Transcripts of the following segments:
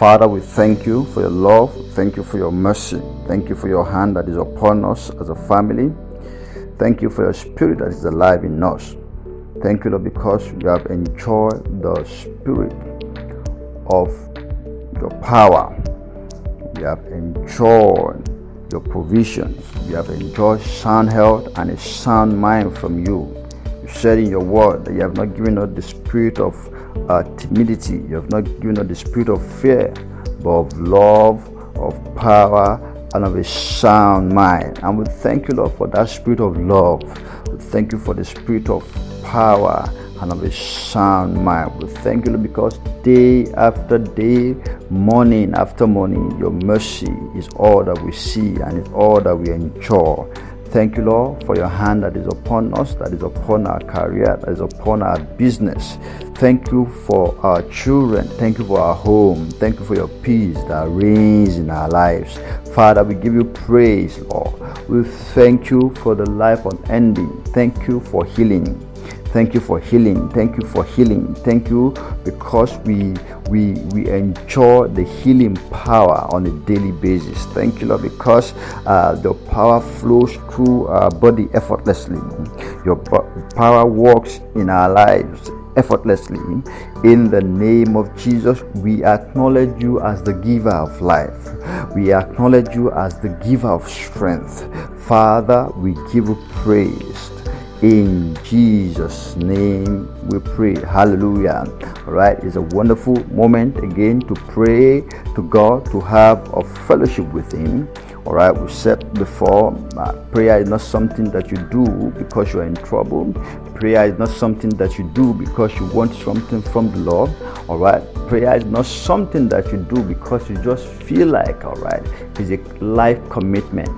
Father, we thank you for your love, thank you for your mercy, thank you for your hand that is upon us as a family, thank you for your spirit that is alive in us. Thank you, Lord, because we have enjoyed the spirit of your power, we have enjoyed your provisions, we have enjoyed sound health and a sound mind from you. You said in your word that you have not given us the spirit of timidity, you have not given us the spirit of fear, but of love, of power, and of a sound mind. And we thank you, Lord, for that spirit of love. We thank you for the spirit of power and of a sound mind. We thank you, Lord, because day after day, morning after morning, your mercy is all that we see and is all that we enjoy. Thank you, Lord, for your hand that is upon us, that is upon our career, that is upon our business. Thank you for our children. Thank you for our home. Thank you for your peace that reigns in our lives. Father, we give you praise, Lord. We thank you for the life unending. Thank you for healing. Thank you for healing. Thank you for healing. Thank you because we enjoy the healing power on a daily basis. Thank you, Lord, because the power flows through our body effortlessly. Your power works in our lives effortlessly. In the name of Jesus, we acknowledge you as the giver of life. We acknowledge you as the giver of strength. Father, we give you praise. In Jesus' name we pray. Hallelujah. All right, it's a wonderful moment again to pray to God, to have a fellowship with him. All right, we said before, prayer is not something that you do because you're in trouble. Prayer is not something that you do because you want something from the Lord. All right, prayer is not something that you do because you just feel like, all right, it's a life commitment.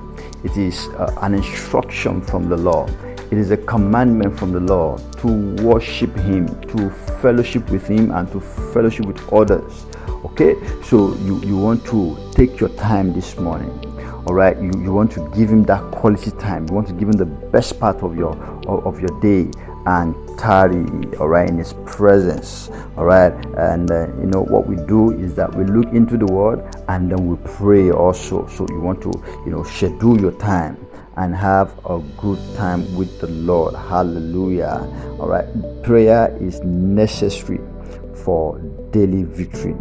It is an instruction from the Lord. It is a commandment from the Lord to worship him, to fellowship with him, and to fellowship with others. Okay, so you want to take your time this morning. All right, you want to give him that quality time. You want to give him the best part of your day and tarry, all right, in his presence. All right, and you know what we do is that we look into the word and then we pray also. So you want to, schedule your time and have a good time with the Lord. Hallelujah. All right, prayer is necessary for daily victory.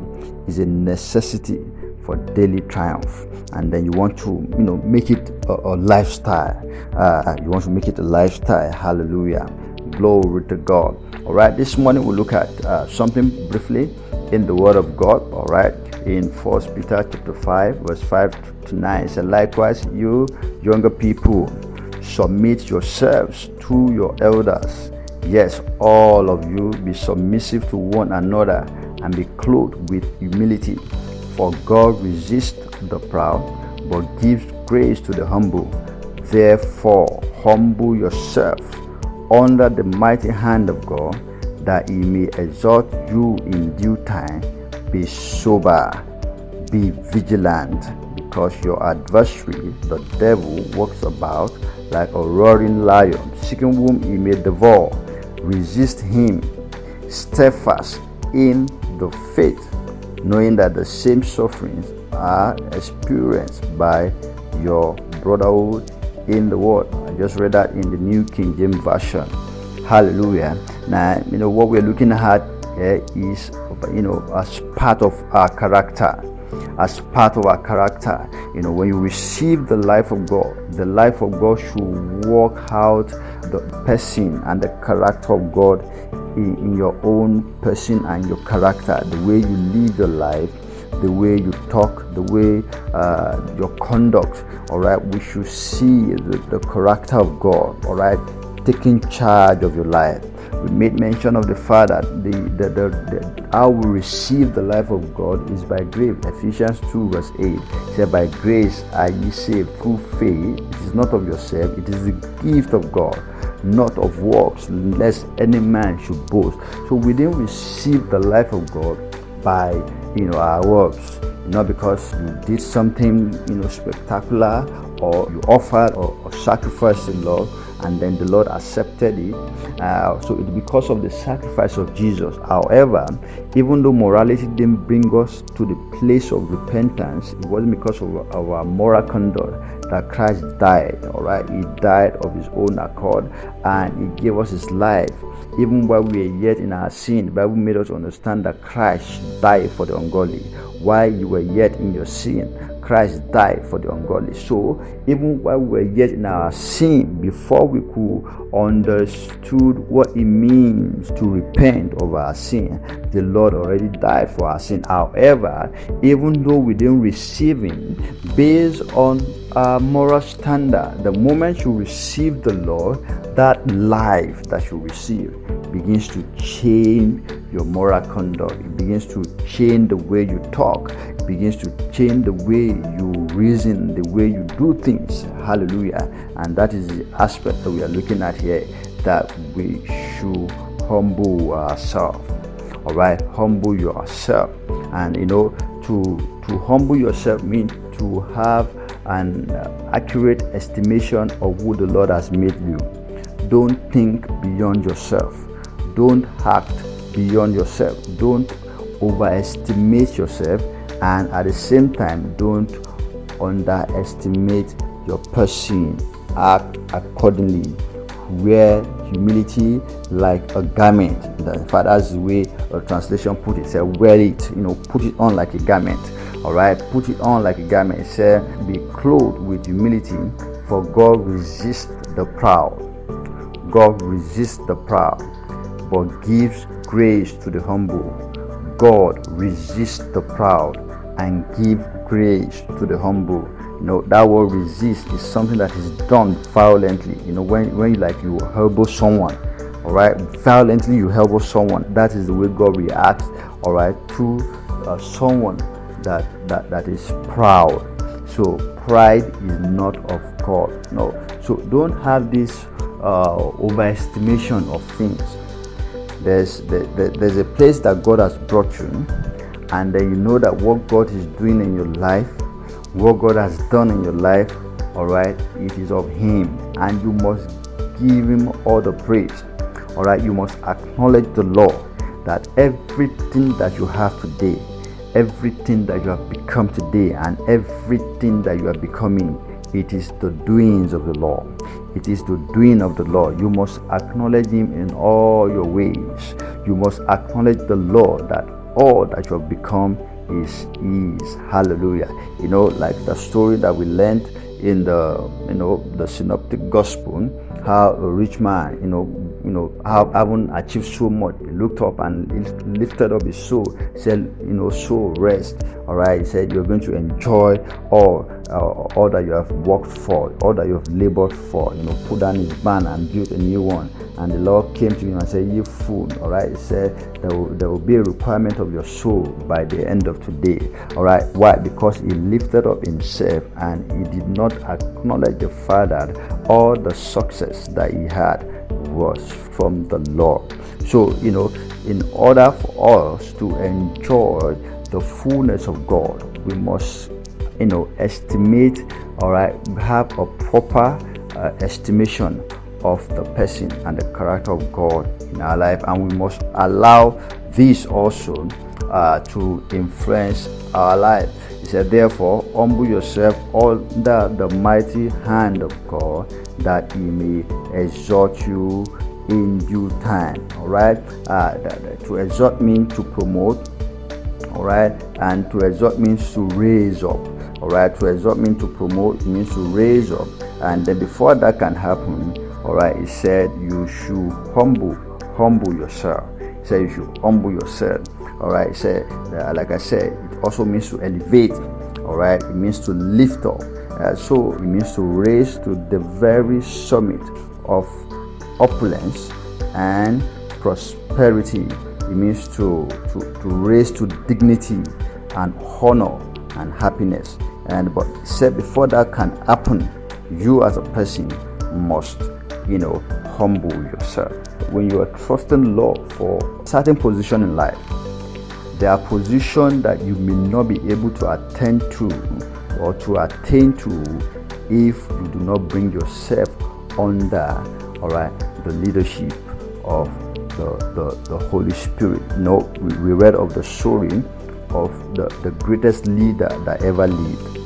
It's a necessity for daily triumph. And then you want to, make it a lifestyle. You want to make it a lifestyle. Hallelujah. Glory to God. All right, this morning we'll look at something briefly in the Word of God. All right, in 1 Peter chapter 5, verse 5 to 9, it says, "Likewise, you younger people, submit yourselves to your elders. Yes, all of you, be submissive to one another and be clothed with humility. For God resists the proud, but gives grace to the humble. Therefore, humble yourself under the mighty hand of God, that he may exalt you in due time. Be sober, be vigilant, because your adversary, the devil, walks about like a roaring lion, seeking whom he may devour. Resist him, steadfast in the faith, knowing that the same sufferings are experienced by your brotherhood in the world." I just read that in the New King James Version. Hallelujah. Now, what we're looking at here is, as part of our character. As part of our character. When you receive the life of God, the life of God should work out the person and the character of God in your own person and your character. The way you live your life, the way you talk, the way your conduct. All right, we should see the character of God. All right, taking charge of your life. We made mention of the fact that how we receive the life of God is by grace. Ephesians 2 verse 8 said, by grace are ye saved through faith. It is not of yourself, it is the gift of God, not of works, lest any man should boast. So we didn't receive the life of God by our works, not because you did something spectacular, or you offered or sacrificed in love, and then the Lord accepted it. So it's because of the sacrifice of Jesus. However, even though morality didn't bring us to the place of repentance, it wasn't because of our moral conduct that Christ died. All right, He died of His own accord, and He gave us His life. Even while we are yet in our sin, the Bible made us understand that Christ died for the ungodly. While you were yet in your sin, Christ died for the ungodly. So even while we were yet in our sin, before we could understood what it means to repent of our sin, the Lord already died for our sin. However, even though we didn't receive Him based on moral standard, the moment you receive the Lord, that life that you receive begins to change your moral conduct. It begins to change the way you talk. It begins to change the way you reason, the way you do things. Hallelujah. And that is the aspect that we are looking at here, that we should humble ourselves. All right, humble yourself. And to humble yourself means to have an accurate estimation of who the Lord has made you. Don't think beyond yourself. Don't act beyond yourself. Don't overestimate yourself, and at the same time, don't underestimate your person. Act accordingly. Wear humility like a garment. In fact, that's the way a translation put it. Say, wear it. Put it on like a garment. All right, put it on like a garment. Say, be clothed with humility, for God resists the proud. God resists the proud, but gives grace to the humble. God resists the proud and gives grace to the humble. That word resist is something that is done violently. When you elbow someone, all right, violently you elbow someone. That is the way God reacts, all right, to someone that is proud. So pride is not of God. No. So don't have this overestimation of things. There's a place that God has brought you, and then that what God is doing in your life, what God has done in your life, all right, it is of Him, and you must give Him all the praise. All right, you must acknowledge the Lord, that everything that you have today, everything that you have become today, and everything that you are becoming, it is the doings of the Lord. It is the doing of the Lord. You must acknowledge Him in all your ways. You must acknowledge the Lord, that all that you have become is His. Hallelujah. Like the story that we learned in the Synoptic Gospel, how a rich man, having achieved so much, he looked up and lifted up his soul, said, soul, rest. All right, he said, you're going to enjoy all that you have worked for, all that you have labored for. Put down his barn and build a new one. And the Lord came to him and said, you fool. All right, he said, there will be a requirement of your soul by the end of today. All right, why? Because he lifted up himself, and he did not acknowledge the fact that all the success that he had was from the Lord. So, in order for us to enjoy the fullness of God, we must estimate, all right, have a proper estimation of the person and the character of God in our life, and we must allow this also to influence our life. He said, therefore, humble yourself under the mighty hand of God, that He may exalt you in due time. All right, to exalt means to promote, all right, and to exalt means to raise up. All right, to exalt means to promote, means to raise up. And then before that can happen, all right, He said you should humble yourself. He said you should humble yourself. All right, He said, like I said, it also means to elevate. All right, it means to lift up. So it means to raise to the very summit of opulence and prosperity. It means to raise to dignity and honor and happiness. And but said before that can happen, you as a person must, humble yourself. When you are trusting Lord for a certain position in life, there are positions that you may not be able to attend to or to attain to if you do not bring yourself under, the leadership of the Holy Spirit. We read of the story of the greatest leader that ever lived.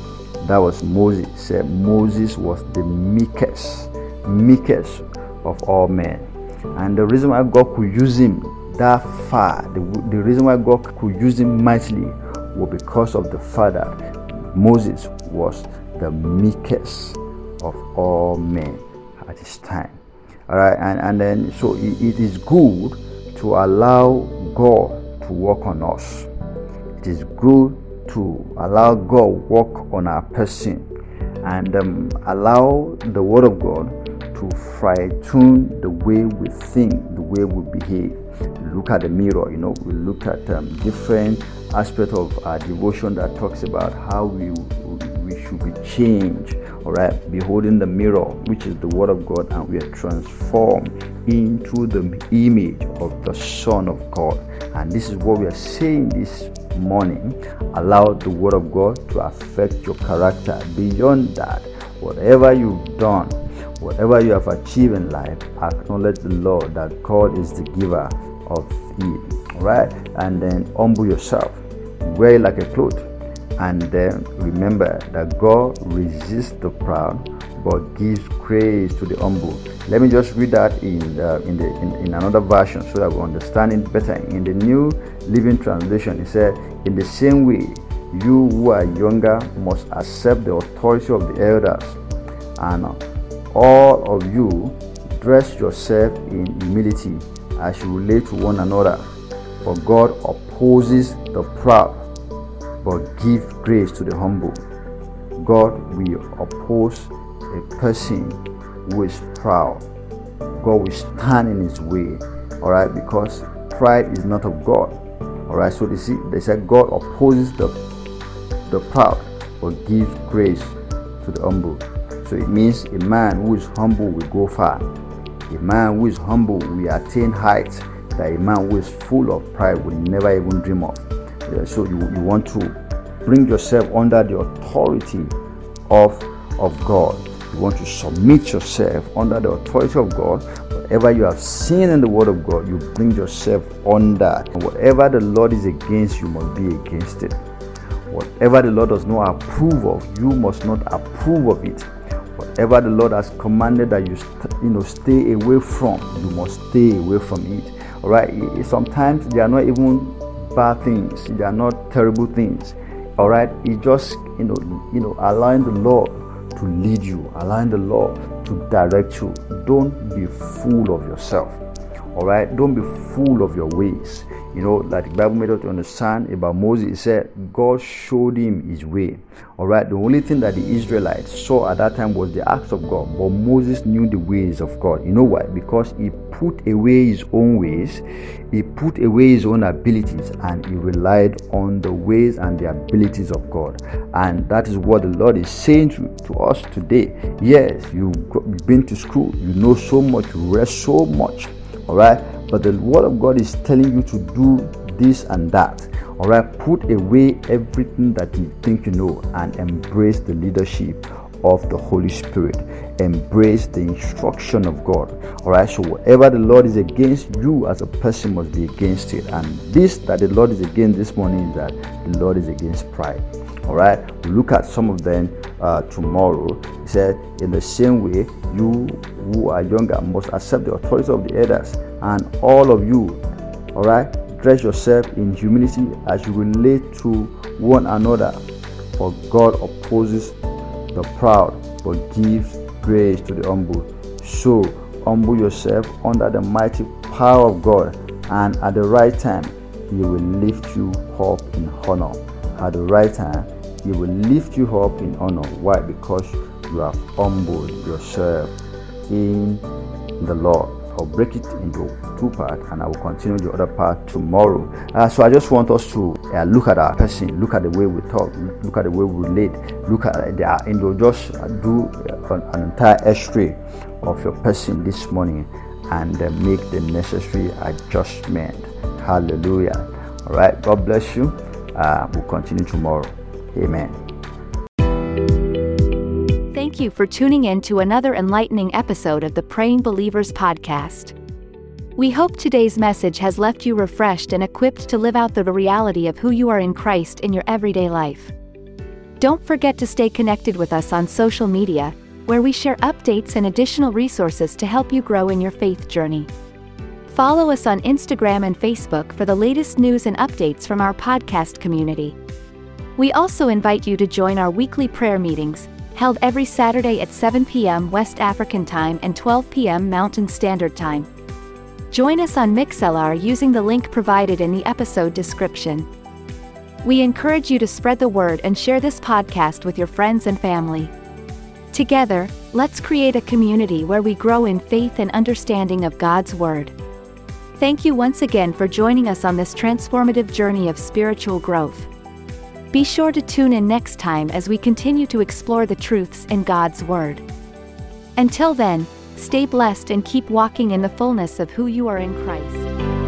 That was Moses. Said Moses was the meekest of all men. And the reason why God could use him that far, the reason why God could use him mightily, was because of the fact that Moses was the meekest of all men at his time. All right, and then so it is good to allow God to work on us. It is good to allow God work on our person, and allow the Word of God to fine-tune the way we think, the way we behave. We look at the mirror, we look at different aspects of our devotion that talks about how we should be changed, beholding the mirror, which is the Word of God, and we are transformed into the image of the Son of God. And this is what we are saying this morning. Allow the Word of God to affect your character. Beyond that, whatever you've done, whatever you have achieved in life, acknowledge the Lord that God is the giver of it. Alright? And then humble yourself. Wear it like a cloth. And then remember that God resists the proud but gives grace to the humble. Let me just read that in another version so that we understand it better. In the New Living Translation, it said, "In the same way, you who are younger must accept the authority of the elders, and all of you dress yourself in humility as you relate to one another. For God opposes the proud, but gives grace to the humble." God will oppose a person who is proud. God will stand in his way, because pride is not of God. So they said God opposes the proud, but gives grace to the humble. So it means a man who is humble will go far. A man who is humble will attain heights that a man who is full of pride will never even dream of. So you want to bring yourself under the authority of God. You want to submit yourself under the authority of God. Whatever you have seen in the Word of God, you bring yourself under. And whatever the Lord is against, you must be against it. Whatever the Lord does not approve of, you must not approve of it. Whatever the Lord has commanded that you stay away from, you must stay away from it. All right. Sometimes they are not even bad things. They are not terrible things. All right. It's just allowing the Lord to lead you, allowing the Lord to direct you. Don't be full of yourself. All right. Don't be full of your ways. Like the Bible made us to understand about Moses, it said God showed him his way. Alright, the only thing that the Israelites saw at that time was the acts of God, but Moses knew the ways of God. You know why? Because he put away his own ways, he put away his own abilities, and he relied on the ways and the abilities of God. And that is what the Lord is saying to us today. Yes, you've been to school, you know so much, you read so much. Alright, but the Word of God is telling you to do this and that. Alright, put away everything that you think you know and embrace the leadership of the Holy Spirit. Embrace the instruction of God. Alright, so whatever the Lord is against, you as a person must be against it. And this that the Lord is against this morning is that the Lord is against pride. Alright, we'll look at some of them tomorrow. He said, "In the same way, you who are younger must accept the authority of the elders, and all of you, dress yourself in humility as you relate to one another. For God opposes the proud, but gives grace to the humble. So humble yourself under the mighty power of God, and at the right time, He will lift you up in honor." At the right time, He will lift you up in honor. Why? Because you have humbled yourself in the Lord. I'll break it into two parts, and I will continue the other part tomorrow. So I just want us to look at our person, look at the way we talk, look at the way we relate, look at the just do an entire X-ray of your person this morning and make the necessary adjustment. Hallelujah. All right, God bless you. We'll continue tomorrow. Amen. Thank you for tuning in to another enlightening episode of the Praying Believers podcast. We hope today's message has left you refreshed and equipped to live out the reality of who you are in Christ in your everyday life. Don't forget to stay connected with us on social media, where we share updates and additional resources to help you grow in your faith journey. Follow us on Instagram and Facebook for the latest news and updates from our podcast community. We also invite you to join our weekly prayer meetings, held every Saturday at 7 p.m. West African Time and 12 p.m. Mountain Standard Time. Join us on MixLR using the link provided in the episode description. We encourage you to spread the word and share this podcast with your friends and family. Together, let's create a community where we grow in faith and understanding of God's Word. Thank you once again for joining us on this transformative journey of spiritual growth. Be sure to tune in next time as we continue to explore the truths in God's Word. Until then, stay blessed and keep walking in the fullness of who you are in Christ.